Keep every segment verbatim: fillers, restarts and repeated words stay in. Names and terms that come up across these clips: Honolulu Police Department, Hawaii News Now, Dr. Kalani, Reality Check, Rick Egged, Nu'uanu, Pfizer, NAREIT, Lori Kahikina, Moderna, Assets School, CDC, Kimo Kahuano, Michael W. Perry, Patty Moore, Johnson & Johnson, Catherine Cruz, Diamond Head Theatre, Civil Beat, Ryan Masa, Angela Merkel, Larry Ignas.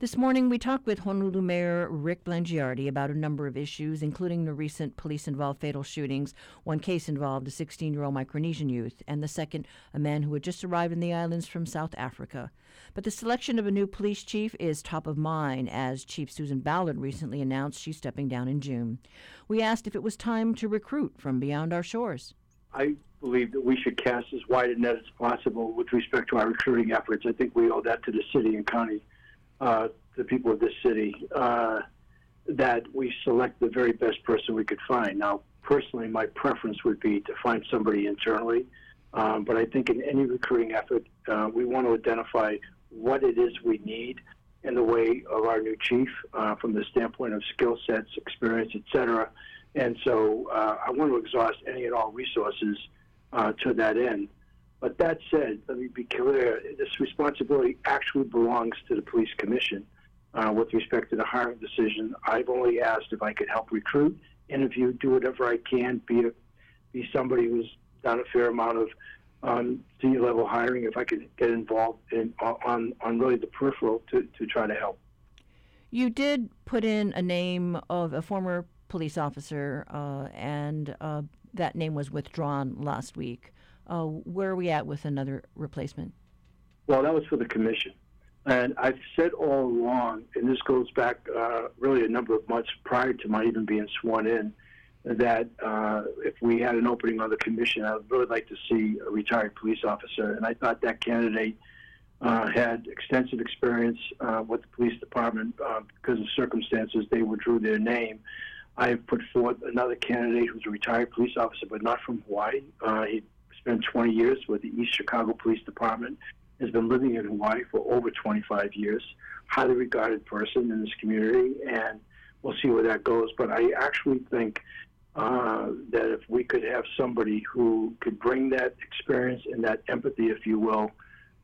This morning, we talked with Honolulu Mayor Rick Blangiardi about a number of issues, including the recent police-involved fatal shootings. One case involved a sixteen-year-old Micronesian youth, and the second, a man who had just arrived in the islands from South Africa. But the selection of a new police chief is top of mind, as Chief Susan Ballard recently announced she's stepping down in June. We asked if it was time to recruit from beyond our shores. I believe that we should cast as wide a net as possible with respect to our recruiting efforts. I think we owe that to the city and county. Uh, the people of this city, uh, that we select the very best person we could find. Now, personally, my preference would be to find somebody internally, um, but I think in any recruiting effort, uh, we want to identify what it is we need in the way of our new chief uh, from the standpoint of skill sets, experience, et cetera. And so uh, I want to exhaust any and all resources uh, to that end. But that said, let me be clear, this responsibility actually belongs to the police commission. Uh, with respect to the hiring decision, I've only asked if I could help recruit, interview, do whatever I can, be a, be somebody who's done a fair amount of um, senior-level hiring, if I could get involved in on, on really the peripheral to, to try to help. You did put in a name of a former police officer, uh, and uh, that name was withdrawn last week. Uh, where are we at with another replacement? Well, that was for the commission. And I've said all along, and this goes back uh, really a number of months prior to my even being sworn in, that uh, if we had an opening on the commission, I would really like to see a retired police officer. And I thought that candidate uh, had extensive experience uh, with the police department. Uh, because of circumstances, they withdrew their name. I have put forth another candidate who's a retired police officer, but not from Hawaii. Uh, he spent twenty years with the East Chicago Police Department, has been living in Hawaii for over twenty-five years, highly regarded person in this community, and we'll see where that goes. But I actually think uh, that if we could have somebody who could bring that experience and that empathy, if you will,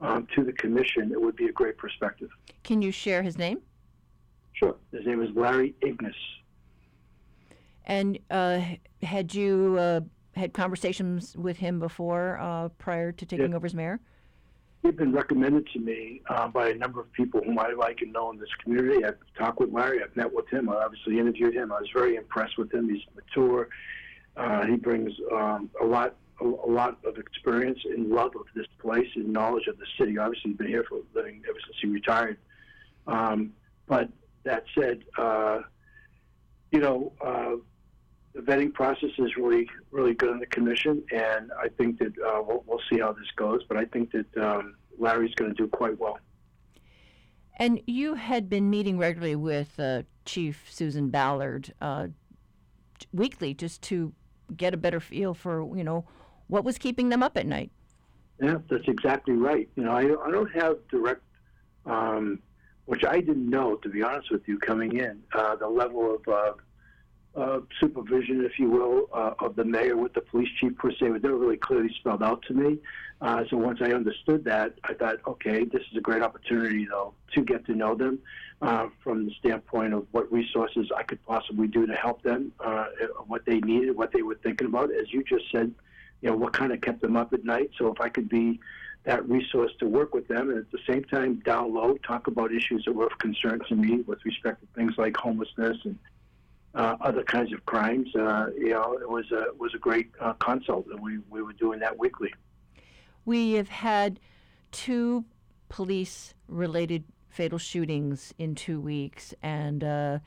um, to the commission, it would be a great perspective. Can you share his name? Sure. His name is Larry Ignas. And uh, had you... Uh had conversations with him before, uh, prior to taking yeah. over as mayor? He'd been recommended to me uh, by a number of people whom I like and know in this community. I've talked with Larry. I've met with him. I obviously interviewed him. I was very impressed with him. He's mature. Uh, he brings um, a lot a, a lot of experience and love of this place and knowledge of the city. Obviously, he's been here for a living ever since he retired. Um, but that said, uh, you know, uh, the vetting process is really, really good on the commission, and I think that uh, we'll, we'll see how this goes, but I think that um, Larry's going to do quite well. And you had been meeting regularly with uh, Chief Susan Ballard uh, weekly just to get a better feel for, you know, what was keeping them up at night. Yeah, that's exactly right. You know, I, I don't have direct, um, which I didn't know, to be honest with you, coming in, uh, the level of... Uh, Uh, supervision, if you will, uh, of the mayor with the police chief per se, but they were really clearly spelled out to me. Uh, so once I understood that, I thought, okay, this is a great opportunity, though, to get to know them uh, from the standpoint of what resources I could possibly do to help them, uh, what they needed, what they were thinking about. As you just said, you know, what kind of kept them up at night. So if I could be that resource to work with them, and at the same time, down low, talk about issues that were of concern to me with respect to things like homelessness and Uh, other kinds of crimes. Uh, you know, it was a was a great uh, consult, and we, we were doing that weekly. We have had two police-related fatal shootings in two weeks, and uh,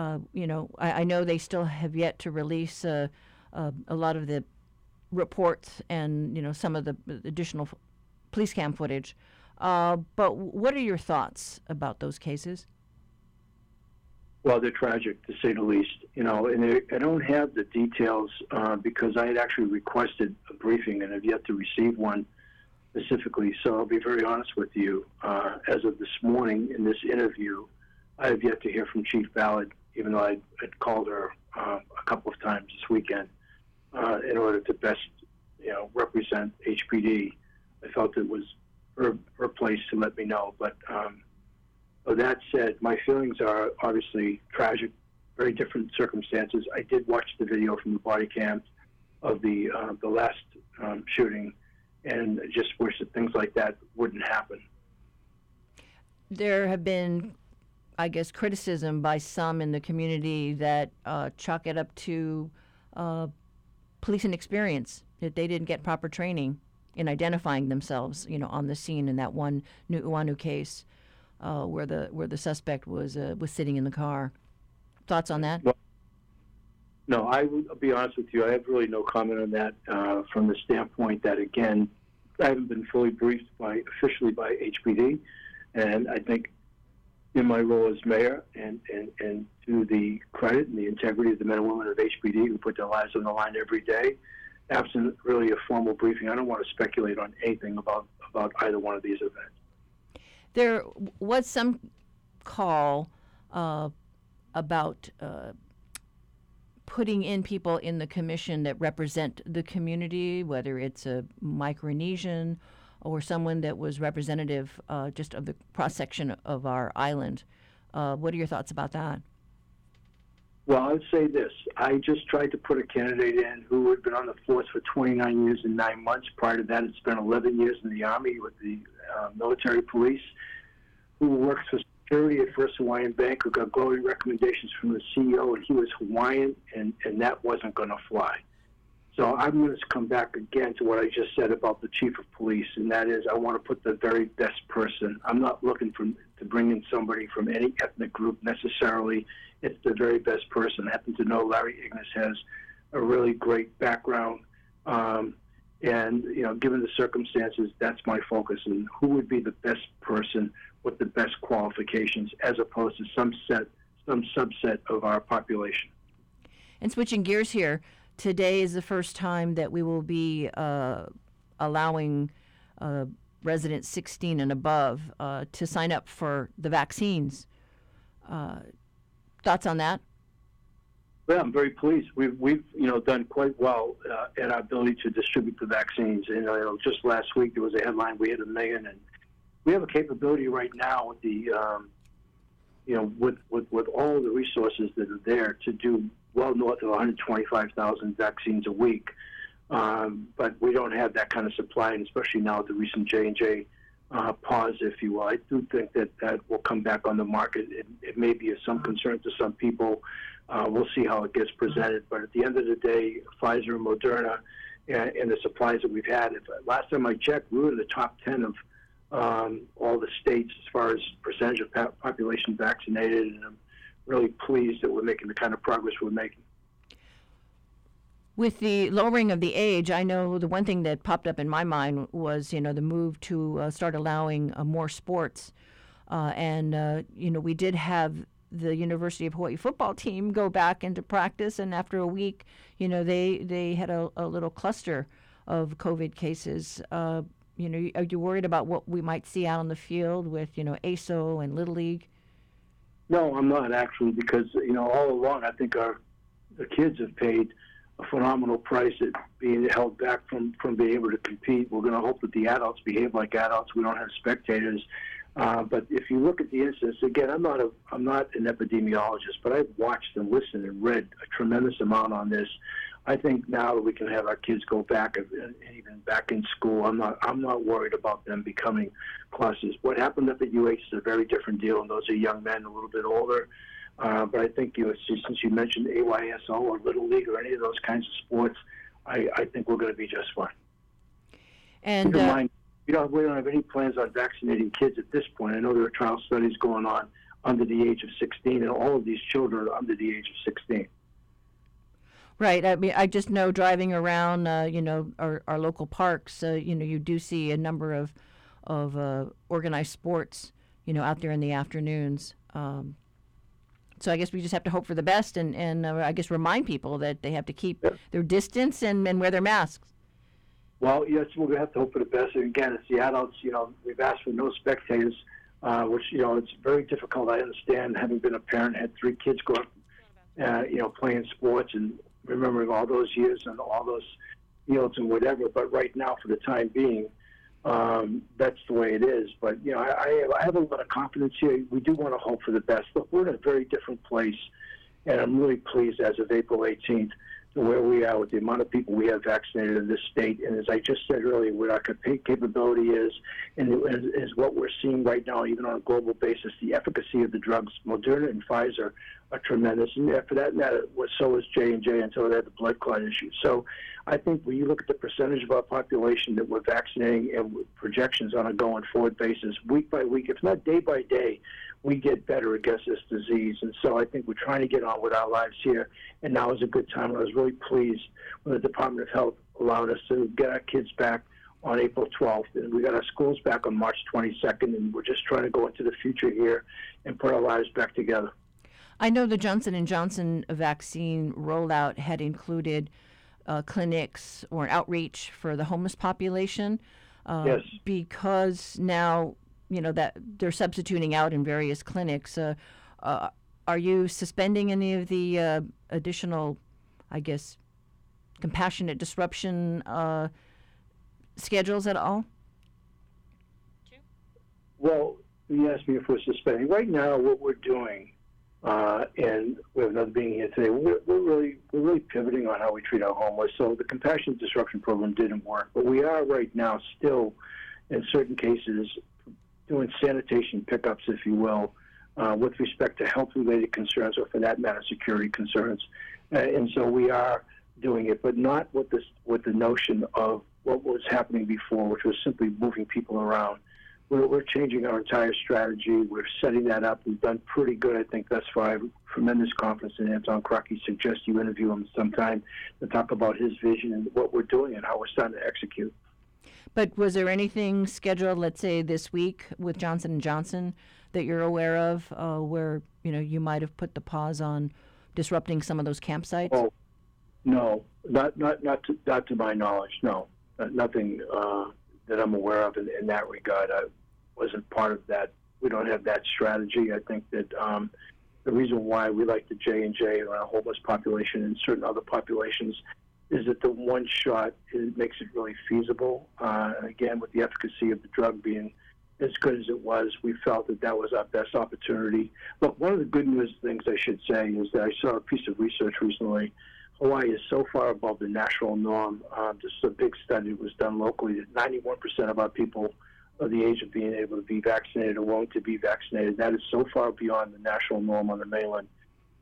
uh, you know, I, I know they still have yet to release uh, uh, a lot of the reports and you know some of the additional f- police cam footage. Uh, but what are your thoughts about those cases? Well, they're tragic, to say the least, you know, and I don't have the details uh, because I had actually requested a briefing and have yet to receive one specifically. So I'll be very honest with you. Uh, as of this morning in this interview, I have yet to hear from Chief Ballard, even though I had called her uh, a couple of times this weekend uh, in order to best, you know, represent H P D. I felt it was her, her place to let me know, but... Um, So that said, my feelings are obviously tragic, very different circumstances. I did watch the video from the body cams of the uh, the last um, shooting, and just wish that things like that wouldn't happen. There have been I guess, criticism by some in the community that uh, chalk it up to uh, police inexperience, that they didn't get proper training in identifying themselves, you know, on the scene in that one Nu'uanu case uh, where the where the suspect was uh, was sitting in the car. Thoughts on that? Well, no, I would be honest with you. I have really no comment on that uh, from the standpoint that, again, I haven't been fully briefed by officially by H P D, and I think in my role as mayor and, and, and to the credit and the integrity of the men and women of H P D who put their lives on the line every day, absent really a formal briefing, I don't want to speculate on anything about, about either one of these events. There was some call uh, about uh, putting in people in the commission that represent the community, whether it's a Micronesian or someone that was representative uh, just of the cross-section of our island. Uh, what are your thoughts about that? Well, I would say this. I just tried to put a candidate in who had been on the force for twenty-nine years and nine months. Prior to that, had spent eleven years in the Army with the uh, military police, who works for security at First Hawaiian Bank, who got glowing recommendations from the C E O, and he was Hawaiian, and, and that wasn't going to fly. So I'm going to come back again to what I just said about the chief of police, and that is I want to put the very best person. I'm not looking for, to bring in somebody from any ethnic group necessarily. It's the very best person. I happen to know Larry Ignas has a really great background, um, and you know, given the circumstances, that's my focus. And who would be the best person with the best qualifications as opposed to some set, some subset of our population? And switching gears here, today is the first time that we will be uh, allowing uh, residents sixteen and above uh, to sign up for the vaccines. Uh, thoughts on that? Well, I'm very pleased. We've, we've you know, done quite well uh, at our ability to distribute the vaccines. And, you know, just last week there was a headline, we hit a million. And we have a capability right now with the, um, you know, with, with, with all the resources that are there to do well north of one hundred twenty-five thousand vaccines a week, um, but we don't have that kind of supply, and especially now with the recent J and J uh, pause, if you will. I do think that that will come back on the market. It, it may be of some concern to some people. Uh, we'll see how it gets presented, but at the end of the day, Pfizer and Moderna and, and the supplies that we've had, if, last time I checked, we were in the top ten of um, all the states as far as percentage of pa- population vaccinated, and um, really pleased that we're making the kind of progress we're making. With the lowering of the age, I know the one thing that popped up in my mind was, you know, the move to uh, start allowing uh, more sports. Uh, and, uh, you know, we did have the University of Hawaii football team go back into practice, and after a week, you know, they, they had a, a little cluster of COVID cases. Uh, you know, are you worried about what we might see out on the field with, you know, A S O and Little League? No, I'm not, actually, because, you know, all along I think our the kids have paid a phenomenal price at being held back from, from being able to compete. We're going to hope that the adults behave like adults. We don't have spectators. Uh, but if you look at the incidents, again, I'm not a I'm not an epidemiologist, but I've watched and listened and read a tremendous amount on this. I think now that we can have our kids go back and even back in school, I'm not I'm not worried about them becoming clusters. What happened up at U H is a very different deal, and those are young men, a little bit older. Uh, but I think you, since you mentioned A Y S O or Little League or any of those kinds of sports, I, I think we're going to be just fine. And uh, mind, you know, we don't have any plans on vaccinating kids at this point. I know there are trial studies going on under the age of sixteen, and all of these children are under the age of sixteen. Right. I mean, I just know driving around, uh, you know, our, our local parks, uh, you know, you do see a number of of uh, organized sports, you know, out there in the afternoons. Um, so I guess we just have to hope for the best and, and uh, I guess remind people that they have to keep yeah. their distance and, and wear their masks. Well, yes, we're going to have to hope for the best. And again, it's the adults, you know, we've asked for no spectators, uh, which, you know, it's very difficult. I understand, having been a parent, had three kids grow up, uh, you know, playing sports and remembering all those years and all those fields and whatever, but right now, for the time being, um, that's the way it is. But, you know, I, I have a lot of confidence here. We do want to hope for the best. Look, we're in a very different place, and I'm really pleased as of April eighteenth where we are with the amount of people we have vaccinated in this state. And as I just said earlier, what our capability is, and is what we're seeing right now, even on a global basis, the efficacy of the drugs, Moderna and Pfizer, are tremendous. And for that matter, so is J and J until they had the blood clot issue. So I think when you look at the percentage of our population that we're vaccinating and projections on a going forward basis, week by week, if not day by day, we get better against this disease. And so I think we're trying to get on with our lives here, and now is a good time. I was really pleased when the Department of Health allowed us to get our kids back on April twelfth, and we got our schools back on March twenty-second, and we're just trying to go into the future here and put our lives back together. I know the Johnson and Johnson vaccine rollout had included uh, clinics or outreach for the homeless population. Uh, yes. Because now, you know, that they're substituting out in various clinics. Uh, uh, are you suspending any of the uh, additional, I guess, compassionate disruption uh, schedules at all? Well, you asked me if we're suspending. Right now, what we're doing, uh, and we have another being here today, we're, we're really we're really pivoting on how we treat our homeless. So the compassionate disruption program didn't work, but we are right now still, in certain cases, doing sanitation pickups, if you will, uh, with respect to health-related concerns, or for that matter, security concerns. Uh, and so we are doing it, but not with this, with the notion of what was happening before, which was simply moving people around. We're, we're changing our entire strategy. We're setting that up. We've done pretty good, I think, thus far. I have a tremendous confidence in Anton Krucke. Suggest you interview him sometime to talk about his vision and what we're doing and how we're starting to execute. But was there anything scheduled, let's say, this week with Johnson and Johnson that you're aware of, uh, where, you know, you might have put the pause on disrupting some of those campsites? Oh, no, not not not to, not to my knowledge. No, uh, nothing uh, that I'm aware of in, in that regard. I wasn't part of that. We don't have that strategy. I think that um, the reason why we like the J and J around our homeless population and certain other populations is that the one shot, it makes it really feasible. Uh, again, with the efficacy of the drug being as good as it was, we felt that that was our best opportunity. But one of the good news things I should say is that I saw a piece of research recently. Hawaii is so far above the national norm. Um, this is a big study that was done locally. That ninety-one percent of our people of the age of being able to be vaccinated or willing to be vaccinated. That is so far beyond the national norm on the mainland.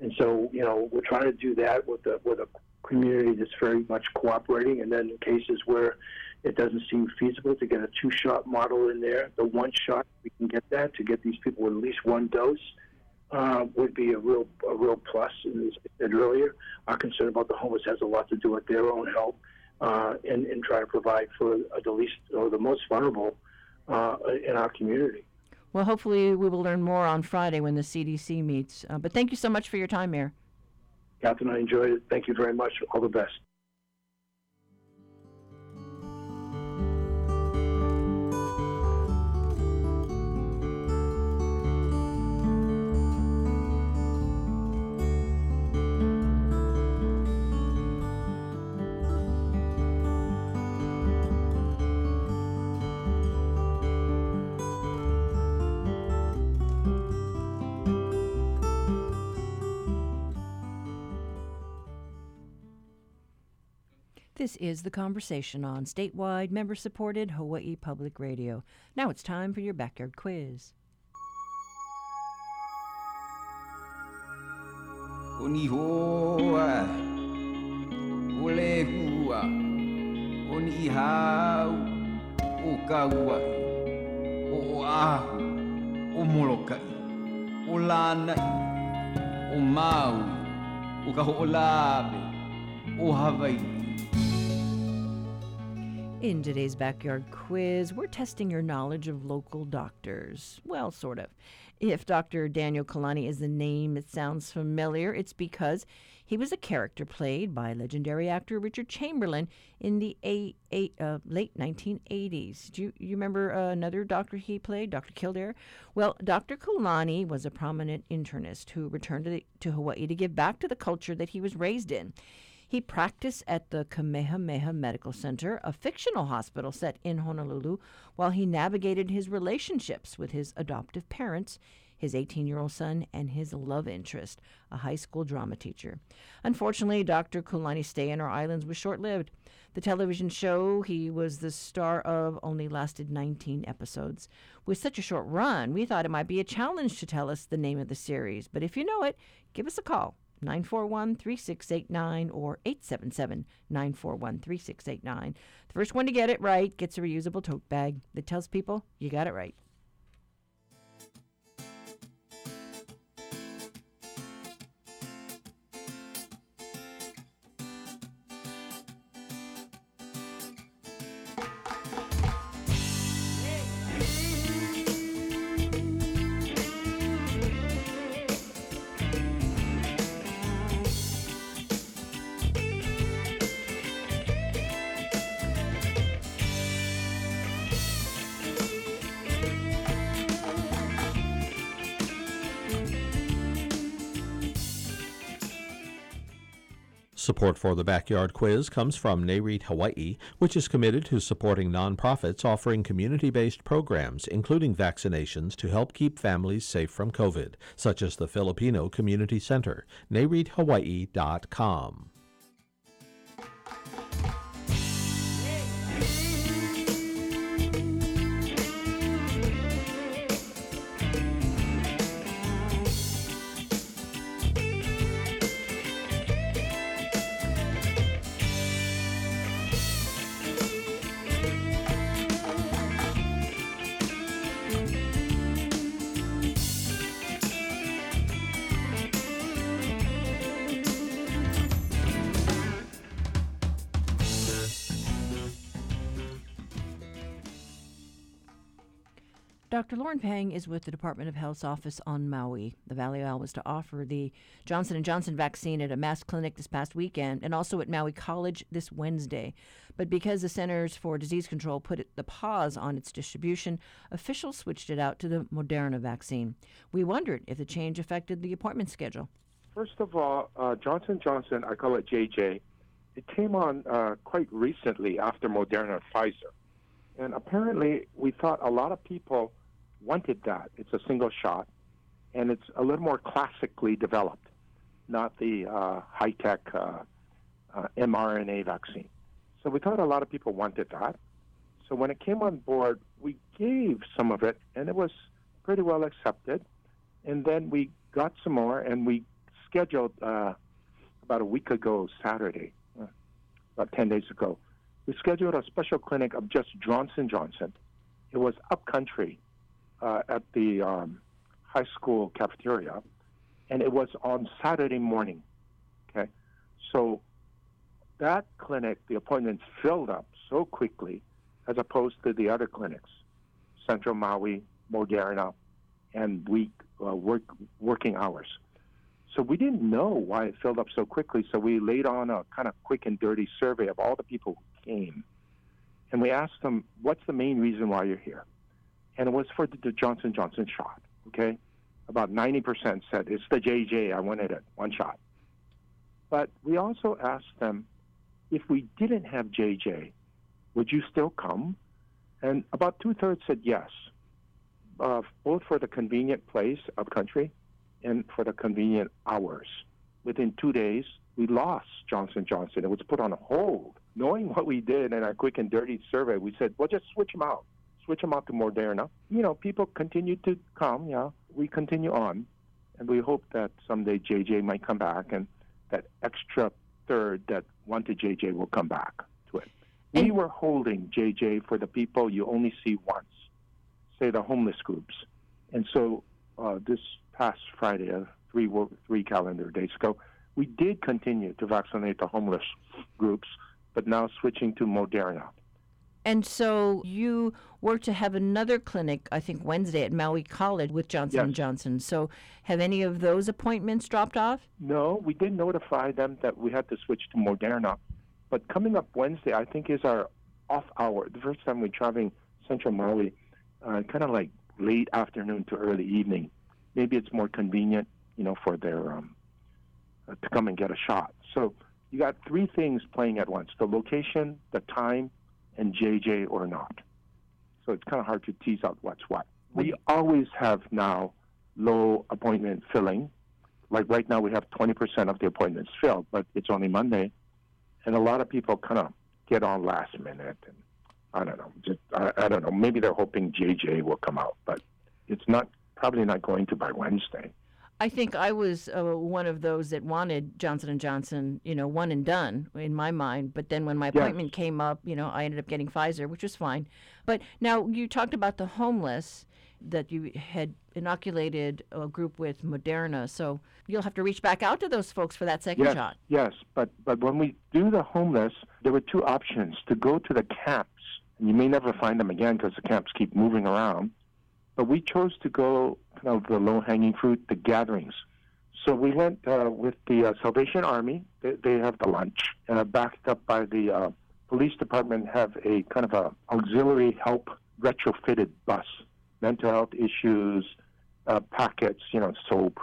And so, you know, we're trying to do that with a, with a community that's very much cooperating, and then in cases where it doesn't seem feasible to get a two-shot model in there, the one shot, we can get that to get these people with at least one dose uh, would be a real a real plus. And as I said earlier, our concern about the homeless has a lot to do with their own health uh, and, and try to provide for the least or the most vulnerable uh, in our community. Well, hopefully we will learn more on Friday when the C D C meets. Uh, but thank you so much for your time, Mayor. Captain, I enjoyed it. Thank you very much. All the best. This is The Conversation on statewide, member-supported Hawaii Public Radio. Now it's time for your backyard quiz. In today's backyard quiz, we're testing your knowledge of local doctors. Well, sort of. If Doctor Daniel Kalani is a name that sounds familiar, it's because he was a character played by legendary actor Richard Chamberlain in the eight, eight, uh, late nineteen eighties. Do you, you remember uh, another doctor he played, Doctor Kildare? Well, Doctor Kalani was a prominent internist who returned to, the, to Hawaii to give back to the culture that he was raised in. He practiced at the Kamehameha Medical Center, a fictional hospital set in Honolulu, while he navigated his relationships with his adoptive parents, his eighteen-year-old son, and his love interest, a high school drama teacher. Unfortunately, Doctor Kalani's stay in our islands was short-lived. The television show he was the star of only lasted nineteen episodes. With such a short run, we thought it might be a challenge to tell us the name of the series, but if you know it, give us a call. nine four one, three six eight nine or eight seven seven, nine four one, three six eight nine. The first one to get it right gets a reusable tote bag that tells people you got it right. Support for the Backyard Quiz comes from NAREIT Hawaii, which is committed to supporting nonprofits offering community-based programs, including vaccinations, to help keep families safe from COVID, such as the Filipino Community Center. N A R E I T Hawaii dot com. Doctor Lauren Pang is with the Department of Health's office on Maui. The Valley Isle was to offer the Johnson and Johnson vaccine at a mass clinic this past weekend and also at Maui College this Wednesday. But because the Centers for Disease Control put it, the pause on its distribution, officials switched it out to the Moderna vaccine. We wondered if the change affected the appointment schedule. First of all, uh, Johnson and Johnson, I call it J J, it came on uh, quite recently after Moderna and Pfizer. And apparently we thought a lot of people wanted that. It's a single shot, and it's a little more classically developed, not the uh, high-tech uh, uh, mRNA vaccine. So we thought a lot of people wanted that. So when it came on board, we gave some of it, and it was pretty well accepted. And then we got some more, and we scheduled uh, about a week ago Saturday, uh, about ten days ago, we scheduled a special clinic of just Johnson and Johnson. It was upcountry. Uh, at the um, high school cafeteria, and it was on Saturday morning, okay? So that clinic, the appointments filled up so quickly as opposed to the other clinics, Central Maui, Moderna, and week, uh, work, working hours. So we didn't know why it filled up so quickly, so we laid on a kind of quick and dirty survey of all the people who came, and we asked them, what's the main reason why you're here? And it was for the Johnson and Johnson shot, okay? About ninety percent said, it's the J J, I wanted it, one shot. But we also asked them, if we didn't have J J, would you still come? And about two-thirds said yes, uh, both for the convenient place of country and for the convenient hours. Within two days, we lost Johnson and Johnson. It was put on hold. Knowing what we did in our quick and dirty survey, we said, well, just switch them out. Switch them out to Moderna. You know, people continue to come, yeah. We continue on, and we hope that someday J J might come back, and that extra third that wanted J J will come back to it. And we were holding J J for the people you only see once, say the homeless groups. And so uh, this past Friday, uh, three, three calendar days ago, we did continue to vaccinate the homeless groups, but now switching to Moderna. And so you were to have another clinic, I think, Wednesday at Maui College with Johnson yes. and Johnson. So have any of those appointments dropped off? No, we did notify them that we had to switch to Moderna. But coming up Wednesday, I think, is our off hour. The first time we're traveling Central Maui, uh, kind of like late afternoon to early evening. Maybe it's more convenient, you know, for their um, uh, to come and get a shot. So you got three things playing at once: the location, the time, and J J or not. So it's kind of hard to tease out what's what. We always have now low appointment filling. Like right now, we have twenty percent of the appointments filled, but it's only Monday. And a lot of people kind of get on last minute. And I don't know. Just, I, I don't know. Maybe they're hoping J J will come out, but it's not probably not going to by Wednesday. I think I was uh, one of those that wanted Johnson and Johnson, you know, one and done in my mind. But then when my appointment yes. came up, you know, I ended up getting Pfizer, which was fine. But now you talked about the homeless, that you had inoculated a group with Moderna. So you'll have to reach back out to those folks for that second yes, shot. Yes, but, but when we do the homeless, there were two options, to go to the camps. You may never find them again because the camps keep moving around. But we chose to go, you know, the low-hanging fruit, the gatherings. So we went uh, with the uh, Salvation Army. They, they have the lunch, uh, backed up by the uh, police department, have a kind of a auxiliary help retrofitted bus. Mental health issues, uh, packets, you know, soap,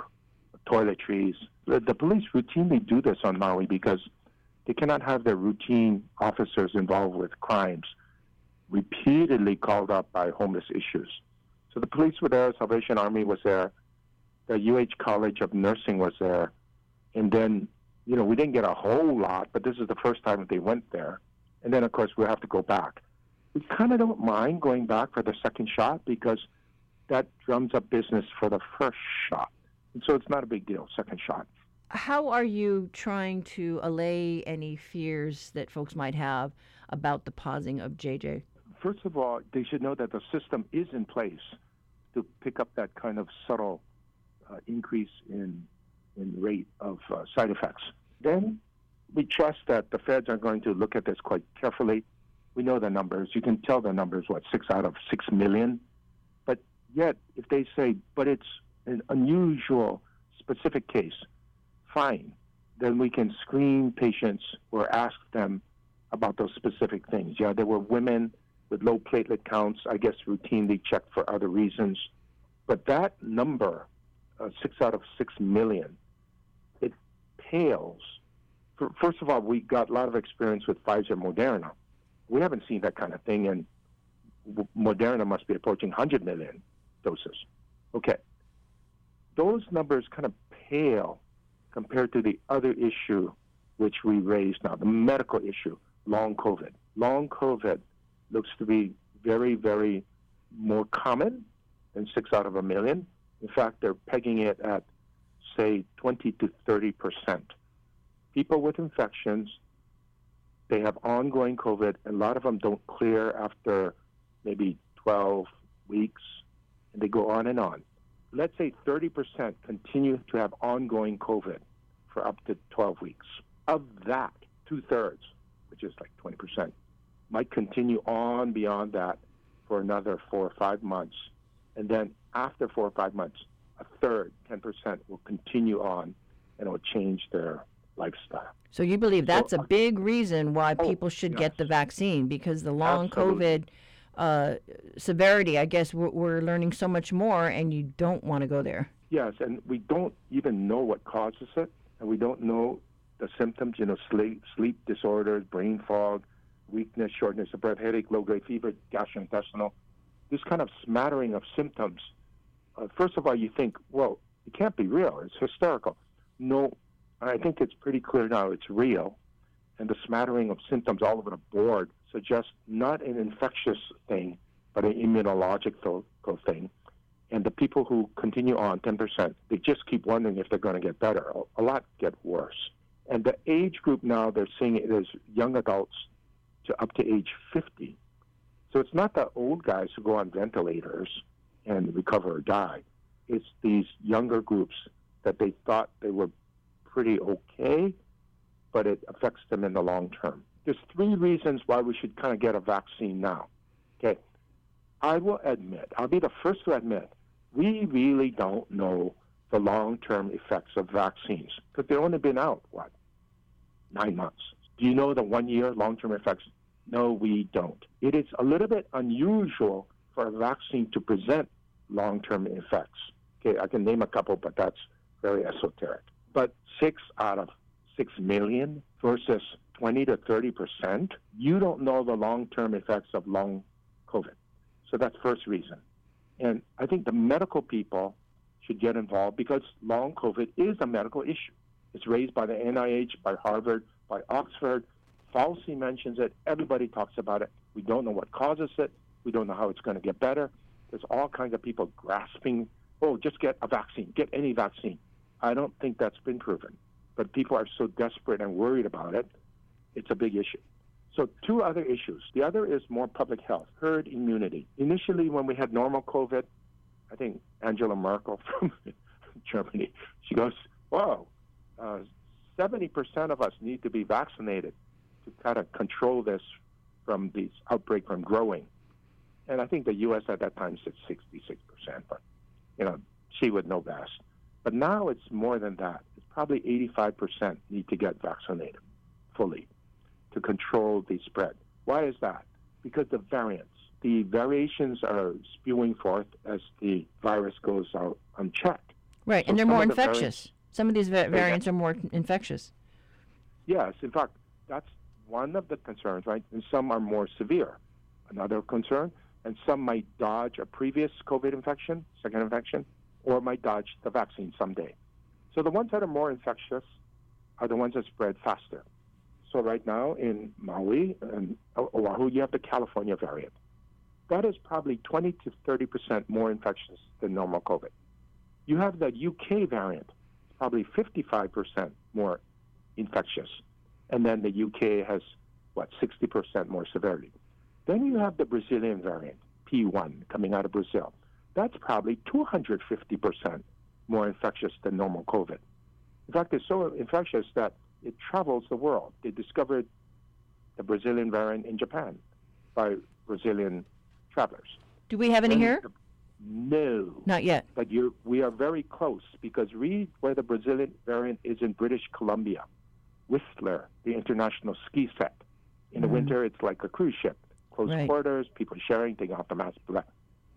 toiletries. The, the police routinely do this on Maui because they cannot have their routine officers involved with crimes repeatedly called up by homeless issues. So the police were there, Salvation Army was there, the U H College of Nursing was there, and then, you know, we didn't get a whole lot, but this is the first time that they went there. And then, of course, we'll have to go back. We kind of don't mind going back for the second shot because that drums up business for the first shot. And so it's not a big deal, second shot. How are you trying to allay any fears that folks might have about the pausing of J J? First of all, they should know that the system is in place to pick up that kind of subtle uh, increase in in rate of uh, side effects. Then we trust that the feds are going to look at this quite carefully. We know the numbers. You can tell the numbers, what, six out of six million? But yet, if they say, but it's an unusual specific case, fine. Then we can screen patients or ask them about those specific things. Yeah, there were women with low platelet counts, I guess routinely checked for other reasons. But that number, uh, six out of six million, it pales. For, first of all, we got a lot of experience with Pfizer Moderna. We haven't seen that kind of thing, and Moderna must be approaching one hundred million doses. Okay. Those numbers kind of pale compared to the other issue which we raised now, the medical issue, long COVID. Long COVID looks to be very, very more common than six out of a million. In fact, they're pegging it at, say, twenty to thirty percent. People with infections, they have ongoing COVID, and a lot of them don't clear after maybe twelve weeks, and they go on and on. Let's say thirty percent continue to have ongoing COVID for up to twelve weeks. Of that, two-thirds, which is like twenty percent, might continue on beyond that for another four or five months. And then after four or five months, a third, ten percent, will continue on and it will change their lifestyle. So you believe that's so, a big reason why oh, people should yes. get the vaccine, because the long Absolutely. COVID uh, severity, I guess we're, we're learning so much more, and you don't want to go there. Yes, and we don't even know what causes it, and we don't know the symptoms, you know, sleep, sleep disorders, brain fog, weakness, shortness of breath, headache, low-grade fever, gastrointestinal, this kind of smattering of symptoms. Uh, first of all, you think, well, it can't be real. It's hysterical. No, I think it's pretty clear now it's real, and the smattering of symptoms all over the board suggests not an infectious thing, but an immunological thing. And the people who continue on, ten percent, they just keep wondering if they're going to get better. A lot get worse. And the age group now, they're seeing it as young adults to up to age fifty. So it's not the old guys who go on ventilators and recover or die. It's these younger groups that they thought they were pretty okay, but it affects them in the long term. There's three reasons why we should kind of get a vaccine now. Okay, I will admit, I'll be the first to admit, we really don't know the long-term effects of vaccines because they've only been out, what, nine months. Do you know the one-year long-term effects? No, we don't. It is a little bit unusual for a vaccine to present long-term effects. Okay, I can name a couple, but that's very esoteric. But six out of six million versus twenty to thirty percent, you don't know the long-term effects of long COVID. So that's first reason. And I think the medical people should get involved, because long COVID is a medical issue. It's raised by the N I H, by Harvard, by Oxford, falsely mentions it. Everybody talks about it. We don't know what causes it. We don't know how it's going to get better. There's all kinds of people grasping, oh, just get a vaccine, get any vaccine. I don't think that's been proven. But people are so desperate and worried about it, it's a big issue. So two other issues. The other is more public health, herd immunity. Initially, when we had normal COVID, I think Angela Merkel from Germany, she goes, whoa, uh, seventy percent of us need to be vaccinated to kind of control this from this outbreak from growing. And I think the U S at that time said sixty-six percent, but, you know, she would know best. But now it's more than that. It's probably eighty-five percent need to get vaccinated fully to control the spread. Why is that? Because the variants, the variations are spewing forth as the virus goes out unchecked. Right, so and they're more the infectious. Variants, some of these va variants are more infectious. Yes, in fact, that's one of the concerns, right? And some are more severe. Another concern, and some might dodge a previous COVID infection, second infection, or might dodge the vaccine someday. So the ones that are more infectious are the ones that spread faster. So right now in Maui and Oahu, you have the California variant. That is probably twenty to thirty percent more infectious than normal COVID. You have the U K variant, probably fifty-five percent more infectious. And then the U K has, what, sixty percent more severity. Then you have the Brazilian variant, P one, coming out of Brazil. That's probably two hundred fifty percent more infectious than normal COVID. In fact, it's so infectious that it travels the world. They discovered the Brazilian variant in Japan by Brazilian travelers. Do we have any and here? The, no. Not yet. But you, we are very close, because read where the Brazilian variant is in British Columbia. Whistler, the international ski set. In mm. the winter, it's like a cruise ship. Close right. quarters, people sharing, taking off the mask. Blah.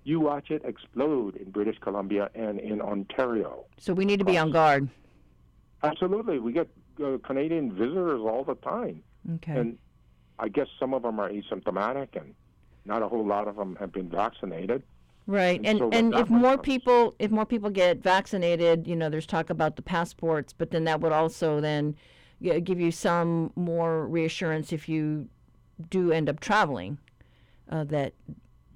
You watch it explode in British Columbia and in Ontario. So we need to be on guard. Absolutely. We get Uh, Canadian visitors all the time. Okay. And I guess some of them are asymptomatic, and not a whole lot of them have been vaccinated. Right. And and, so and if more comes. people if more people get vaccinated, you know, there's talk about the passports, but then that would also then you know, give you some more reassurance if you do end up traveling. Uh, that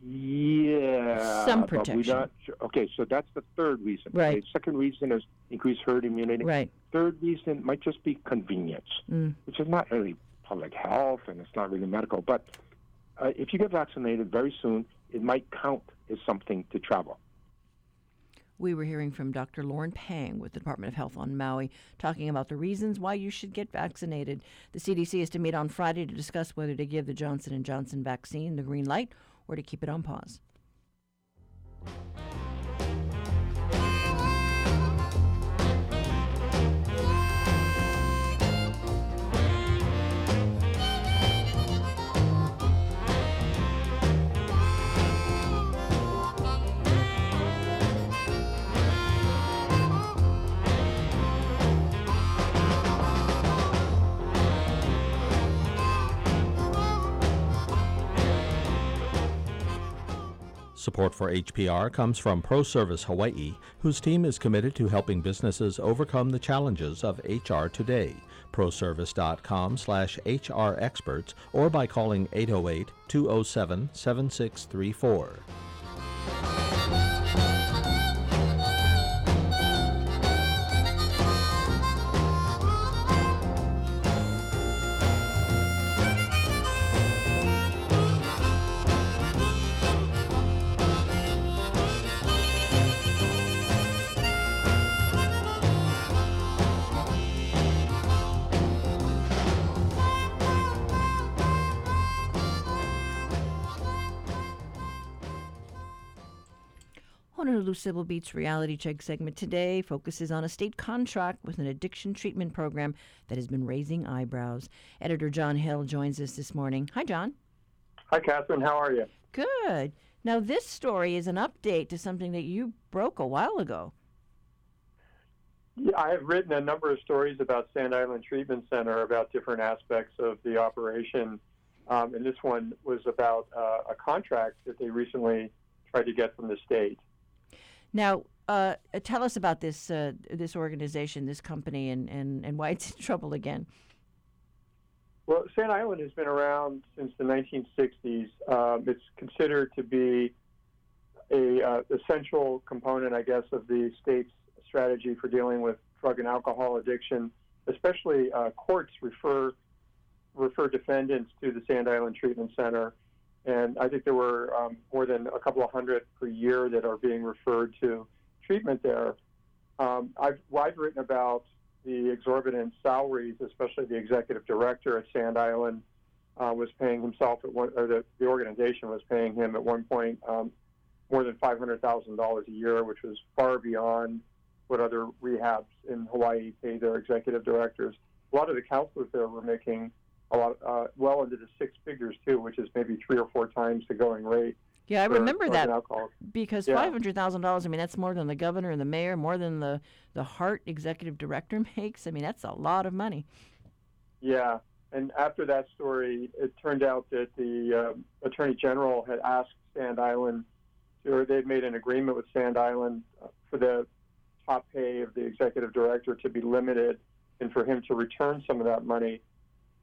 yeah, some protection. But we not sure. Okay, so that's the third reason. Right. The second reason is increased herd immunity. Right. Third reason might just be convenience, mm. which is not really public health and it's not really medical. But uh, if you get vaccinated very soon, it might count as something to travel. We were hearing from Doctor Lauren Pang with the Department of Health on Maui, talking about the reasons why you should get vaccinated. The C D C is to meet on Friday to discuss whether to give the Johnson and Johnson vaccine the green light or to keep it on pause. Support for H P R comes from ProService Hawaii, whose team is committed to helping businesses overcome the challenges of H R today. ProService.com slash HR experts or by calling eight oh eight, two oh seven, seven six three four. Honolulu Civil Beat's Reality Check segment today focuses on a state contract with an addiction treatment program that has been raising eyebrows. Editor John Hill joins us this morning. Hi, John. Hi, Catherine. How are you? Good. Now, this story is an update to something that you broke a while ago. Yeah, I have written a number of stories about Sand Island Treatment Center, about different aspects of the operation, um, and this one was about uh, a contract that they recently tried to get from the state. Now, Uh, tell us about this uh, this organization, this company, and, and, and why it's in trouble again. Well, Sand Island has been around since the nineteen sixties. Um, it's considered to be a uh, essential component, I guess, of the state's strategy for dealing with drug and alcohol addiction. Especially uh, courts refer refer defendants to the Sand Island Treatment Center. And I think there were um, more than a couple of hundred per year that are being referred to treatment there. Um, I've, well, I've written about the exorbitant salaries, especially the executive director at Sand Island uh, was paying himself at one, or the, the organization was paying him at one point um, more than five hundred thousand dollars a year, which was far beyond what other rehabs in Hawaii pay their executive directors. A lot of the counselors there were making a lot, uh, well into the six figures too, which is maybe three or four times the going rate. Yeah, I remember that because yeah. five hundred thousand dollars, I mean, that's more than the governor and the mayor, more than the, the Hart executive director makes. I mean, that's a lot of money. Yeah, and after that story, it turned out that the um, attorney general had asked Sand Island, or they'd made an agreement with Sand Island for the top pay of the executive director to be limited and for him to return some of that money.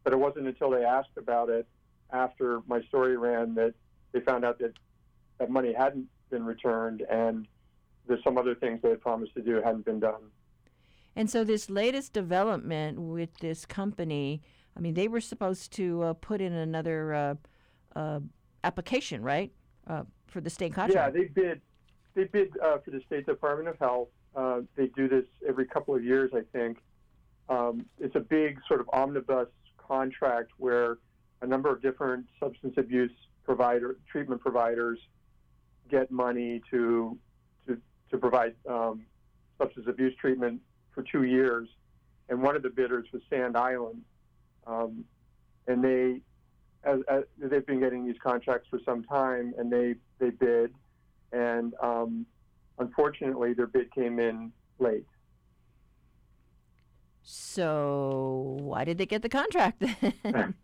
But it wasn't until they asked about it after my story ran that they found out that that money hadn't been returned and that some other things they had promised to do hadn't been done. And so this latest development with this company, I mean, they were supposed to uh, put in another uh, uh, application, right, uh, for the state contract? Yeah, they bid, they bid uh, for the State Department of Health. Uh, they do this every couple of years, I think. Um, it's a big sort of omnibus contract where a number of different substance abuse provider treatment providers get money to to, to provide um, substance abuse treatment for two years. And one of the bidders was Sand Island. Um, and they, as, as they've been getting these contracts for some time, and they, they bid. And um, unfortunately, their bid came in late. So why did they get the contract then?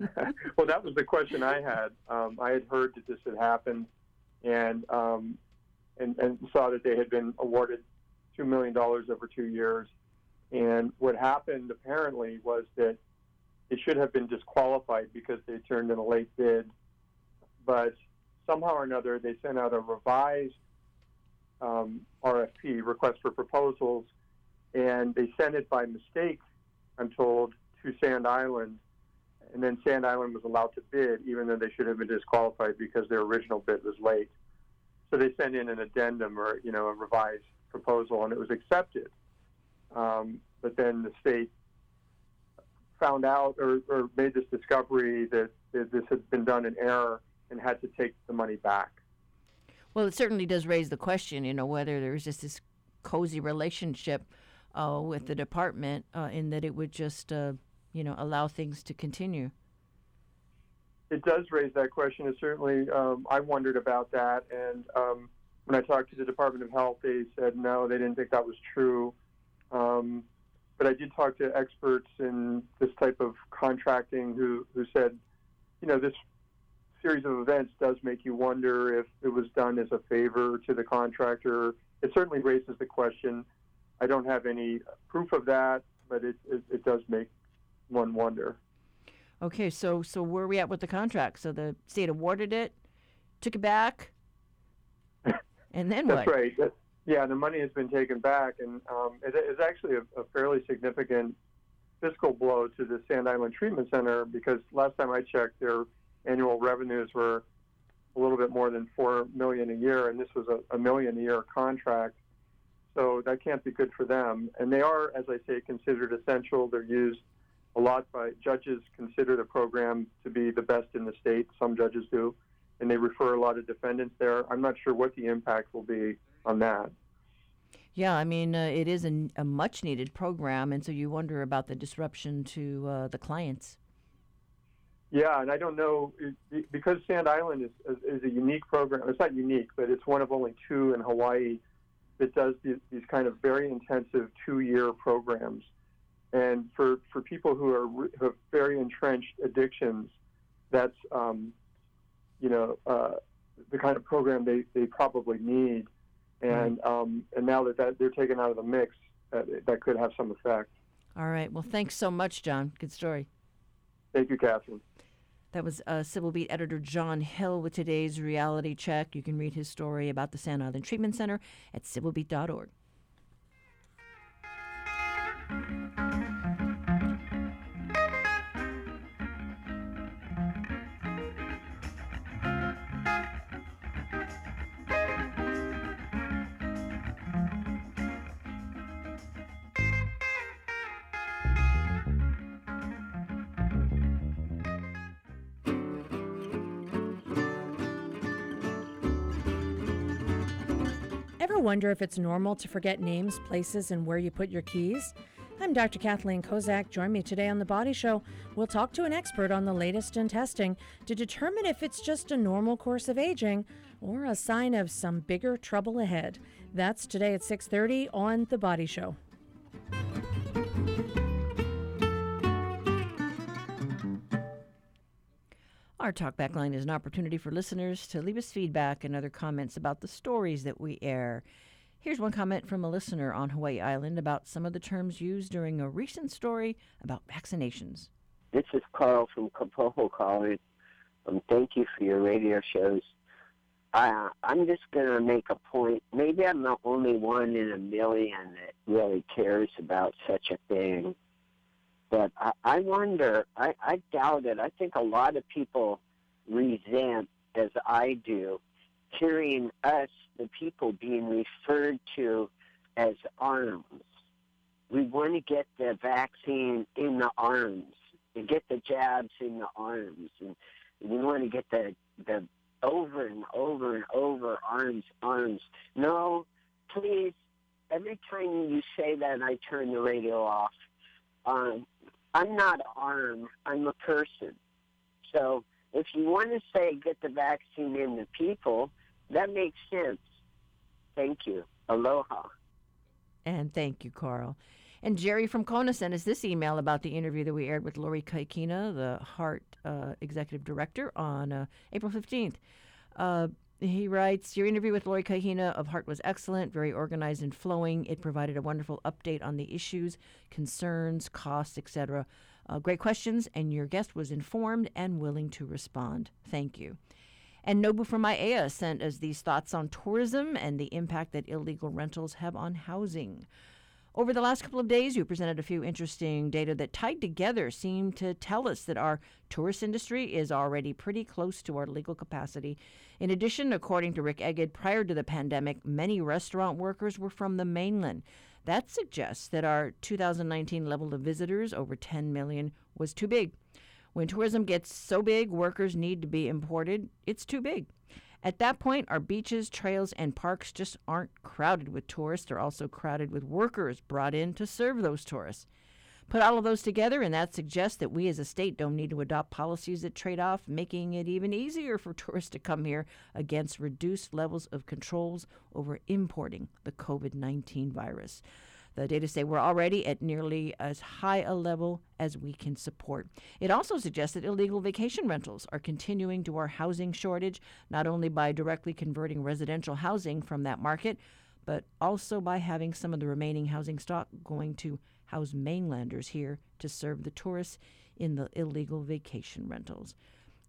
Well, that was the question I had. Um, I had heard that this had happened and, um, and and saw that they had been awarded two million dollars over two years. And what happened apparently was that it should have been disqualified because they turned in a late bid. But somehow or another, they sent out a revised um, R F P, request for proposals, and they sent it by mistake, I'm told, to Sand Island, and then Sand Island was allowed to bid, even though they should have been disqualified because their original bid was late. So they sent in an addendum or, you know, a revised proposal, and it was accepted. Um, but then the state found out or, or made this discovery that, that this had been done in error and had to take the money back. Well, it certainly does raise the question, you know, whether there's just this cozy relationship Uh, with the department uh, in that it would just, uh, you know, allow things to continue. It does raise that question. It certainly, um, I wondered about that. And um, when I talked to the Department of Health, they said no, they didn't think that was true. Um, but I did talk to experts in this type of contracting who, who said, you know, this series of events does make you wonder if it was done as a favor to the contractor. It certainly raises the question. I don't have any proof of that, but it, it, it does make one wonder. Okay, so, so where are we at with the contract? So the state awarded it, took it back, and then That's what? That's right. That, yeah, the money has been taken back, and um, it, it's actually a, a fairly significant fiscal blow to the Sand Island Treatment Center because last time I checked, their annual revenues were a little bit more than four million dollars a year, and this was a, a million a year contract. So that can't be good for them. And they are, as I say, considered essential. They're used a lot by judges consider the program to be the best in the state. Some judges do. And they refer a lot of defendants there. I'm not sure what the impact will be on that. Yeah, I mean, uh, it is a, a much-needed program, and so you wonder about the disruption to uh, the clients. Yeah, and I don't know, because Sand Island is, is a unique program. It's not unique, but it's one of only two in Hawaii that does these, these kind of very intensive two-year programs. And for, for people who are who have very entrenched addictions, that's, um, you know, uh, the kind of program they, they probably need. And um, and now that, that they're taken out of the mix, uh, that could have some effect. All right. Well, thanks so much, John. Good story. Thank you, Catherine. That was uh, Civil Beat editor John Hill with today's Reality Check. You can read his story about the Sand Island Treatment Center at civil beat dot org. Wonder if it's normal to forget names, places, and where you put your keys? I'm Doctor Kathleen Kozak. Join me today on The Body Show. We'll talk to an expert on the latest in testing to determine if it's just a normal course of aging or a sign of some bigger trouble ahead. That's today at six thirty on The Body Show. Our talkback line is an opportunity for listeners to leave us feedback and other comments about the stories that we air. Here's one comment from a listener on Hawaii Island about some of the terms used during a recent story about vaccinations. This is Carl from Kapoho College. Um, thank you for your radio shows. Uh, I'm just going to make a point. Maybe I'm the only one in a million that really cares about such a thing. But I, I wonder, I, I doubt it. I think a lot of people resent, as I do, hearing us, the people, being referred to as arms. We want to get the vaccine in the arms and get the jabs in the arms. And we want to get the, the over and over and over arms, arms. No, please, every time you say that, I turn the radio off. Um, I'm not an arm, I'm a person. So if you want to say get the vaccine in the people, that makes sense. Thank you. Aloha. And thank you, Carl. And Jerry from Kona sent us this email about the interview that we aired with Lori Kahikina, the Heart uh, Executive Director, on uh, April fifteenth. Uh, He writes, your interview with Lori Kahikina of Heart was excellent, very organized and flowing. It provided a wonderful update on the issues, concerns, costs, et cetera. Uh, great questions, and your guest was informed and willing to respond. Thank you. And Nobu from Aiea sent us these thoughts on tourism and the impact that illegal rentals have on housing. Over the last couple of days, you presented a few interesting data that tied together seem to tell us that our tourist industry is already pretty close to our legal capacity. In addition, according to Rick Egged, prior to the pandemic, many restaurant workers were from the mainland. That suggests that our two thousand nineteen level of visitors, over ten million, was too big. When tourism gets so big, workers need to be imported. It's too big. At that point, our beaches, trails, and parks just aren't crowded with tourists. They're also crowded with workers brought in to serve those tourists. Put all of those together, and that suggests that we as a state don't need to adopt policies that trade off, making it even easier for tourists to come here against reduced levels of controls over importing the covid nineteen virus. The data say we're already at nearly as high a level as we can support. It also suggests that illegal vacation rentals are contributing to our housing shortage, not only by directly converting residential housing from that market, but also by having some of the remaining housing stock going to house mainlanders here to serve the tourists in the illegal vacation rentals.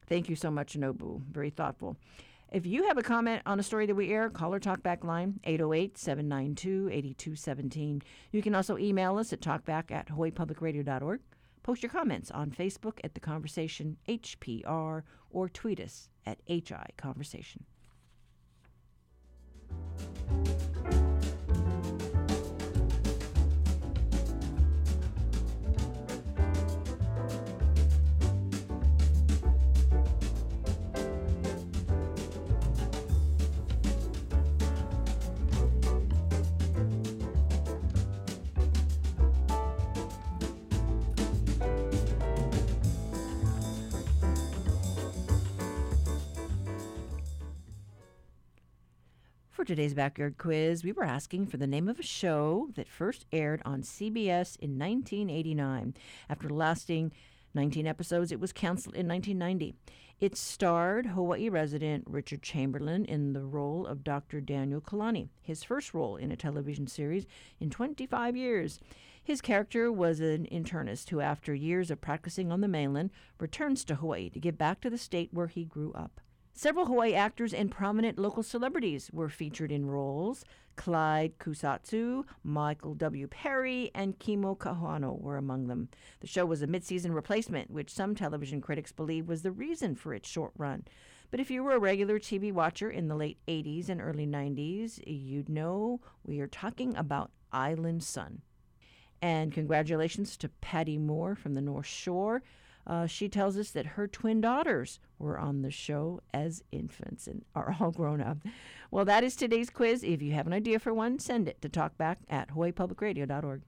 Thank you so much, Nobu. Very thoughtful. If you have a comment on a story that we air, call or talkback line eight oh eight, seven nine two, eight two one seven. You can also email us at talkback at hawaii public radio dot org. Post your comments on Facebook at The Conversation H P R or tweet us at H I Conversation. For today's Backyard Quiz, we were asking for the name of a show that first aired on C B S in nineteen eighty-nine. After lasting nineteen episodes. It was canceled in nineteen ninety. It starred Hawaii resident Richard Chamberlain in the role of Doctor Daniel Kalani, his first role in a television series in twenty-five years. His character was an internist who, after years of practicing on the mainland, returns to Hawaii to give back to the state where he grew up. Several Hawaii actors and prominent local celebrities were featured in roles. Clyde Kusatsu, Michael W. Perry, and Kimo Kahuano were among them. The show was a mid-season replacement, which some television critics believe was the reason for its short run. But if you were a regular T V watcher in the late eighties and early nineties, you'd know we are talking about Island Sun. And congratulations to Patty Moore from the North Shore. Uh, she tells us that her twin daughters were on the show as infants and are all grown up. Well, that is today's quiz. If you have an idea for one, send it to talkback at hawaii public radio dot org.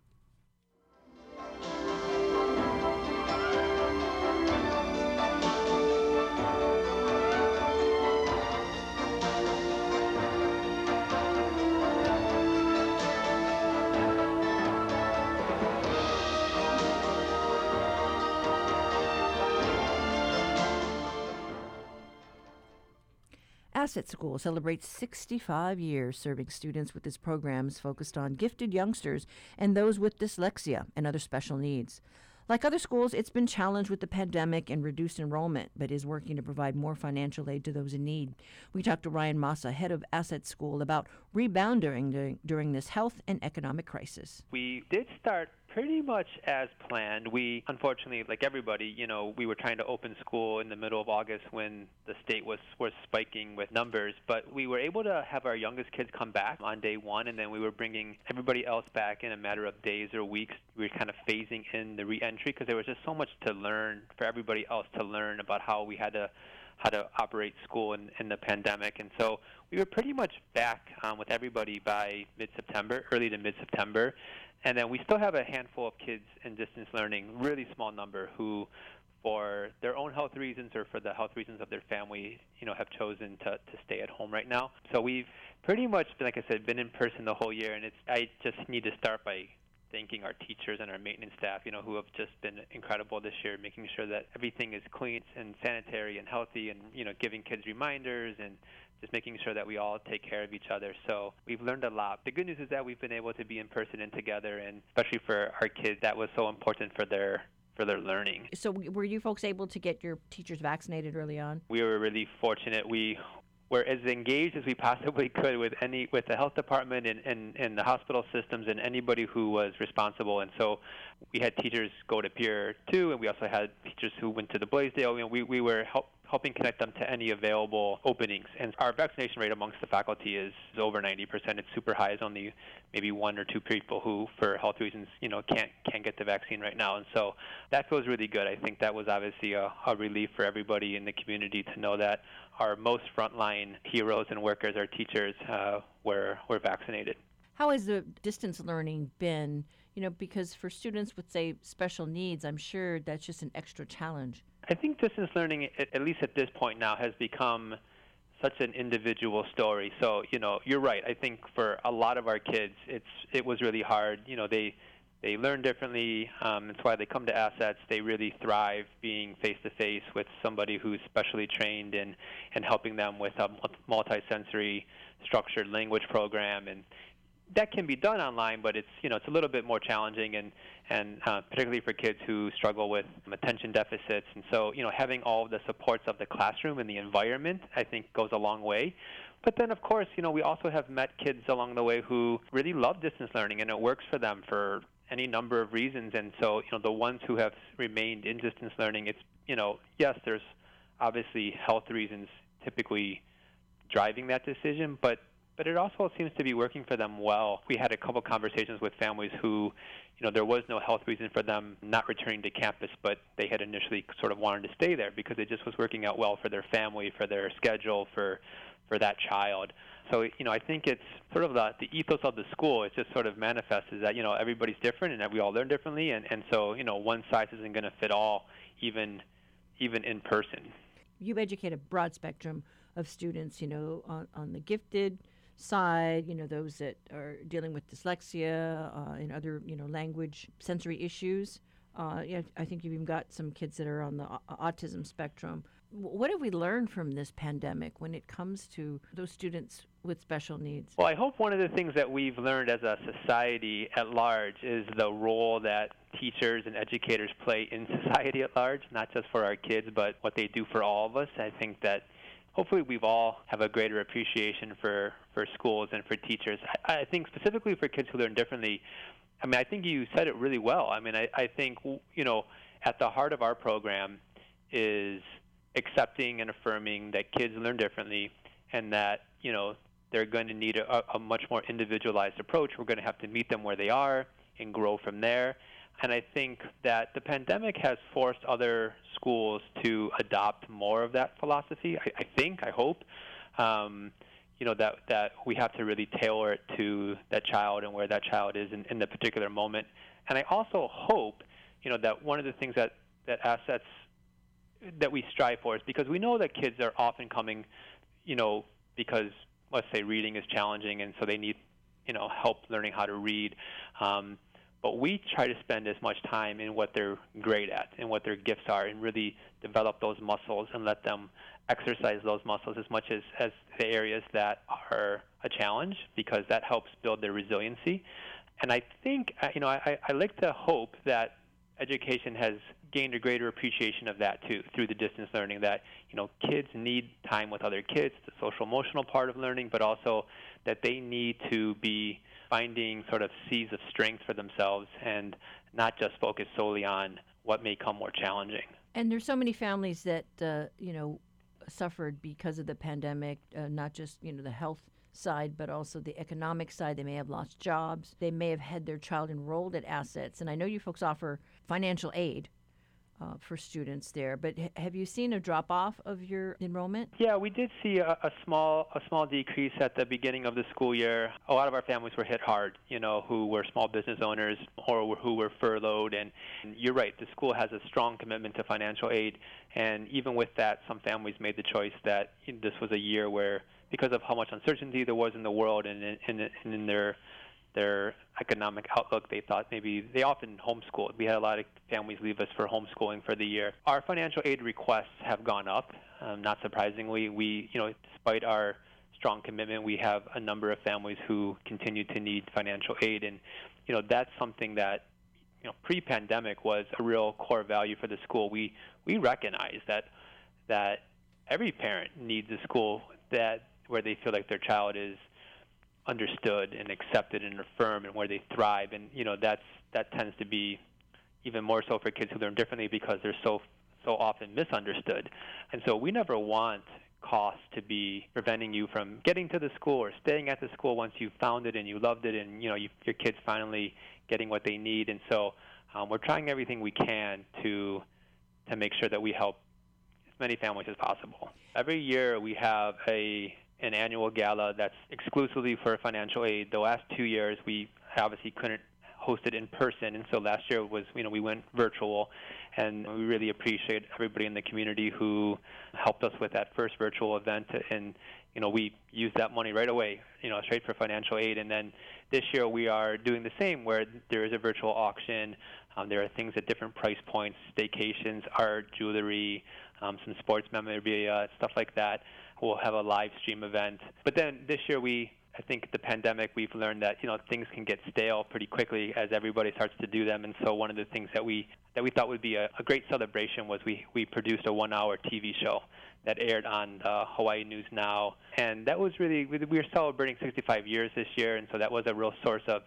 Assets School celebrates sixty-five years serving students with its programs focused on gifted youngsters and those with dyslexia and other special needs. Like other schools, it's been challenged with the pandemic and reduced enrollment, but is working to provide more financial aid to those in need. We talked to Ryan Masa, head of Assets School, about rebounding during, during this health and economic crisis. We did start pretty much as planned. We, unfortunately, like everybody, you know, we were trying to open school in the middle of August when the state was, was spiking with numbers, but we were able to have our youngest kids come back on day one, and then we were bringing everybody else back in a matter of days or weeks. We were kind of phasing in the reentry because there was just so much to learn for everybody else to learn about how we had to how to operate school in, in the pandemic. And so we were pretty much back um, with everybody by mid-September, early to mid-September. And then we still have a handful of kids in distance learning, really small number, who for their own health reasons or for the health reasons of their family, you know, have chosen to, to stay at home right now. So we've pretty much, like I said, been in person the whole year. And it's I just need to start by thanking our teachers and our maintenance staff, you know, who have just been incredible this year, making sure that everything is clean and sanitary and healthy and, you know, giving kids reminders and just making sure that we all take care of each other. So we've learned a lot. The good news is that we've been able to be in person and together, and especially for our kids, that was so important for their for their learning. So were you folks able to get your teachers vaccinated early on? We were really fortunate. We were as engaged as we possibly could with any with the health department and, and, and the hospital systems and anybody who was responsible. And so we had teachers go to Piʻer Two, and we also had teachers who went to the Blaisdell. You know, we, we were help, helping connect them to any available openings. And our vaccination rate amongst the faculty is over ninety percent. It's super high. It's only maybe one or two people who, for health reasons, you know, can't can't get the vaccine right now. And so that feels really good. I think that was obviously a, a relief for everybody in the community to know that our most frontline heroes and workers, our teachers, uh, were were vaccinated. How has the distance learning been? You know, because for students with, say, special needs, I'm sure that's just an extra challenge. I think distance learning, at least at this point now, has become such an individual story. So, you know, you're right. I think for a lot of our kids, it's it was really hard. You know, they they learn differently. Um, that's why they come to Assets. They really thrive being face-to-face with somebody who's specially trained and, and helping them with a multi-sensory structured language program. And that can be done online, but it's, you know, it's a little bit more challenging, and and uh, particularly for kids who struggle with attention deficits. And so, you know, having all the supports of the classroom and the environment, I think, goes a long way. But then, of course, you know, we also have met kids along the way who really love distance learning, and it works for them for any number of reasons. And so, you know, the ones who have remained in distance learning, it's, you know, yes, there's obviously health reasons typically driving that decision, but But it also seems to be working for them well. We had a couple conversations with families who, you know, there was no health reason for them not returning to campus, but they had initially sort of wanted to stay there because it just was working out well for their family, for their schedule, for for that child. So, you know, I think it's sort of the, the ethos of the school. It just sort of manifests is that, you know, everybody's different and that we all learn differently. And, and so, you know, one size isn't going to fit all, even even in person. You educate a broad spectrum of students, you know, on, on the gifted side, you know, those that are dealing with dyslexia uh, and other, you know, language, sensory issues. Uh, yeah, I think you've even got some kids that are on the autism spectrum. What have we learned from this pandemic when it comes to those students with special needs? Well, I hope one of the things that we've learned as a society at large is the role that teachers and educators play in society at large, not just for our kids, but what they do for all of us. I think that hopefully we've all have a greater appreciation for, for schools and for teachers. I, I think specifically for kids who learn differently, I mean, I think you said it really well. I mean, I, I think, you know, at the heart of our program is accepting and affirming that kids learn differently and that, you know, they're going to need a, a much more individualized approach. We're going to have to meet them where they are and grow from there. And I think that the pandemic has forced other schools to adopt more of that philosophy, I, I think, I hope, um, you know, that, that we have to really tailor it to that child and where that child is in, in the particular moment. And I also hope, you know, that one of the things that, that assets that we strive for is because we know that kids are often coming, you know, because, let's say, reading is challenging, and so they need, you know, help learning how to read. Um, But we try to spend as much time in what they're great at and what their gifts are and really develop those muscles and let them exercise those muscles as much as, as the areas that are a challenge, because that helps build their resiliency. And I think, you know, I, I like to hope that education has gained a greater appreciation of that too through the distance learning, that, you know, kids need time with other kids, the social emotional part of learning, but also that they need to be finding sort of seeds of strength for themselves and not just focus solely on what may come more challenging. And there's so many families that, uh, you know, suffered because of the pandemic, uh, not just, you know, the health side, but also the economic side. They may have lost jobs. They may have had their child enrolled at Assets. And I know you folks offer financial aid Uh, for students there, but h- have you seen a drop-off of your enrollment? Yeah, we did see a, a small a small decrease at the beginning of the school year. A lot of our families were hit hard, you know, who were small business owners or who were furloughed. And, and you're right, the school has a strong commitment to financial aid. And even with that, some families made the choice that this was a year where, because of how much uncertainty there was in the world and in, in, and in their their economic outlook, they thought maybe they often homeschooled. We had a lot of families leave us for homeschooling for the year. Our financial aid requests have gone up. Um, not surprisingly, we, you know, despite our strong commitment, we have a number of families who continue to need financial aid. And, you know, that's something that, you know, pre-pandemic was a real core value for the school. We, we recognize that, that every parent needs a school that, where they feel like their child is understood and accepted and affirmed and where they thrive. And, you know, that's that tends to be even more so for kids who learn differently because they're so so often misunderstood. And so we never want costs to be preventing you from getting to the school or staying at the school once you've found it and you loved it and, you know, you, your kids finally getting what they need. And so um, we're trying everything we can to to make sure that we help as many families as possible. Every year we have a an annual gala that's exclusively for financial aid. The last two years, we obviously couldn't host it in person, and so last year was, you know, we went virtual, and we really appreciate everybody in the community who helped us with that first virtual event, and, you know, we used that money right away, you know, straight for financial aid. And then this year we are doing the same, where there is a virtual auction. Um, there are things at different price points, staycations, art, jewelry, um, some sports memorabilia, stuff like that. We'll have a live stream event. But then this year we, I think the pandemic, we've learned that, you know, things can get stale pretty quickly as everybody starts to do them. And so one of the things that we that we thought would be a, a great celebration was we, we produced a one-hour T V show that aired on uh, Hawaii News Now. And that was really, we were celebrating sixty-five years this year, and so that was a real source of,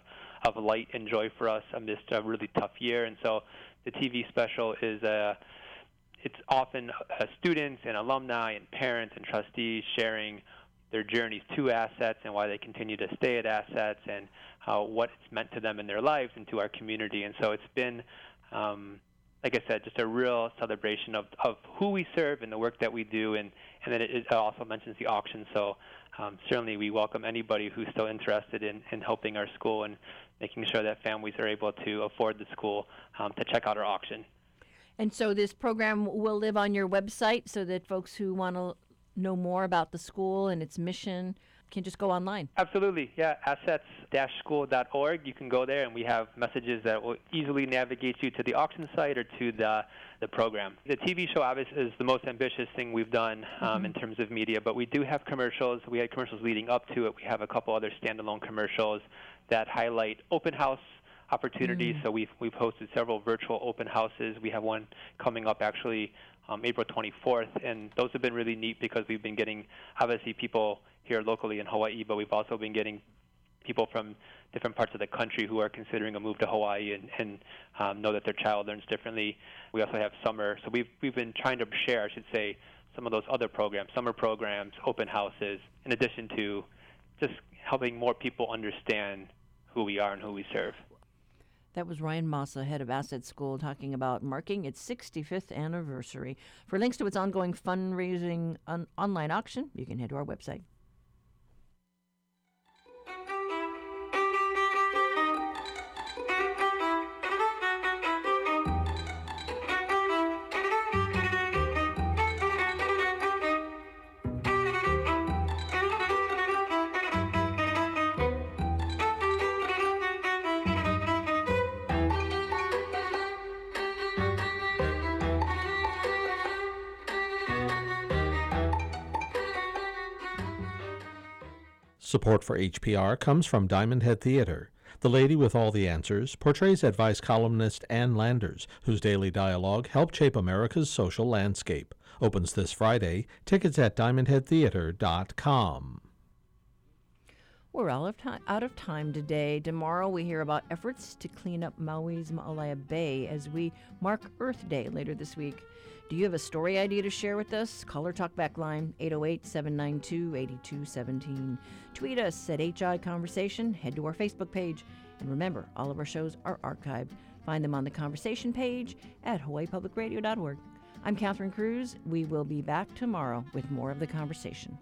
of light and joy for us amidst a really tough year. And so the T V special is a... It's often uh, students and alumni and parents and trustees sharing their journeys to Assets and why they continue to stay at Assets and how, what it's meant to them in their lives and to our community. And so it's been, um, like I said, just a real celebration of, of who we serve and the work that we do. And, and then it, it also mentions the auction. So um, certainly we welcome anybody who's still interested in, in helping our school and making sure that families are able to afford the school um, to check out our auction. And so this program will live on your website so that folks who want to know more about the school and its mission can just go online. Absolutely, yeah, assets dash school dot org. You can go there, and we have messages that will easily navigate you to the auction site or to the the program. The T V show, obviously, is the most ambitious thing we've done um, mm-hmm. in terms of media, but we do have commercials. We had commercials leading up to it. We have a couple other standalone commercials that highlight open house opportunities. Mm. So we've we've hosted several virtual open houses. We have one coming up actually um, April twenty-fourth, and those have been really neat because we've been getting obviously people here locally in Hawaii, but we've also been getting people from different parts of the country who are considering a move to Hawaii and, and um, know that their child learns differently. We also have summer, so we've we've been trying to share, I should say, some of those other programs, summer programs, open houses, in addition to just helping more people understand who we are and who we serve. That was Ryan Masa, head of Assets School, talking about marking its sixty-fifth anniversary. For links to its ongoing fundraising on online auction, you can head to our website. Support for H P R comes from Diamond Head Theatre. The Lady with All the Answers portrays advice columnist Ann Landers, whose daily dialogue helped shape America's social landscape. Opens this Friday. Tickets at diamond head theater dot com. We're all of time, out of time today. Tomorrow we hear about efforts to clean up Maui's Maalaea Bay as we mark Earth Day later this week. Do you have a story idea to share with us? Call or talk back line eight oh eight, seven nine two, eight two one seven. Tweet us at H I Conversation. Head to our Facebook page. And remember, all of our shows are archived. Find them on the Conversation page at hawaii public radio dot org. I'm Catherine Cruz. We will be back tomorrow with more of The Conversation.